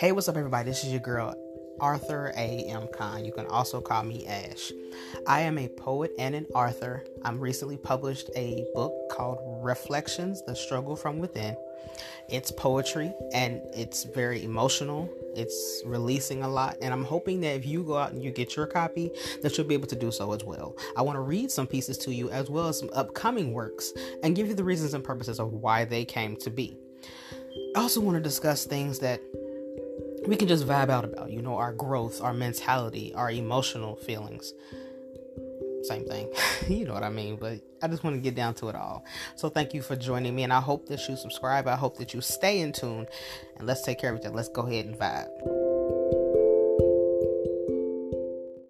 Hey, what's up, everybody? This is your girl, Arthur A.M. Khan. You can also call me Ash. I am a poet and an author. I'm recently published a book called Reflections, The Struggle From Within. It's poetry and it's very emotional. It's releasing a lot, and I'm hoping that if you go out and you get your copy, that you'll be able to do so as well. I want to read some pieces to you as well as some upcoming works and give you the reasons and purposes of why they came to be. I also want to discuss things that we can just vibe out about, our growth, our mentality, our emotional feelings. Same thing. You know what I mean? But I just want to get down to it all. So thank you for joining me, and I hope that you subscribe. I hope that you stay in tune, and let's take care of each other. Let's go ahead and vibe.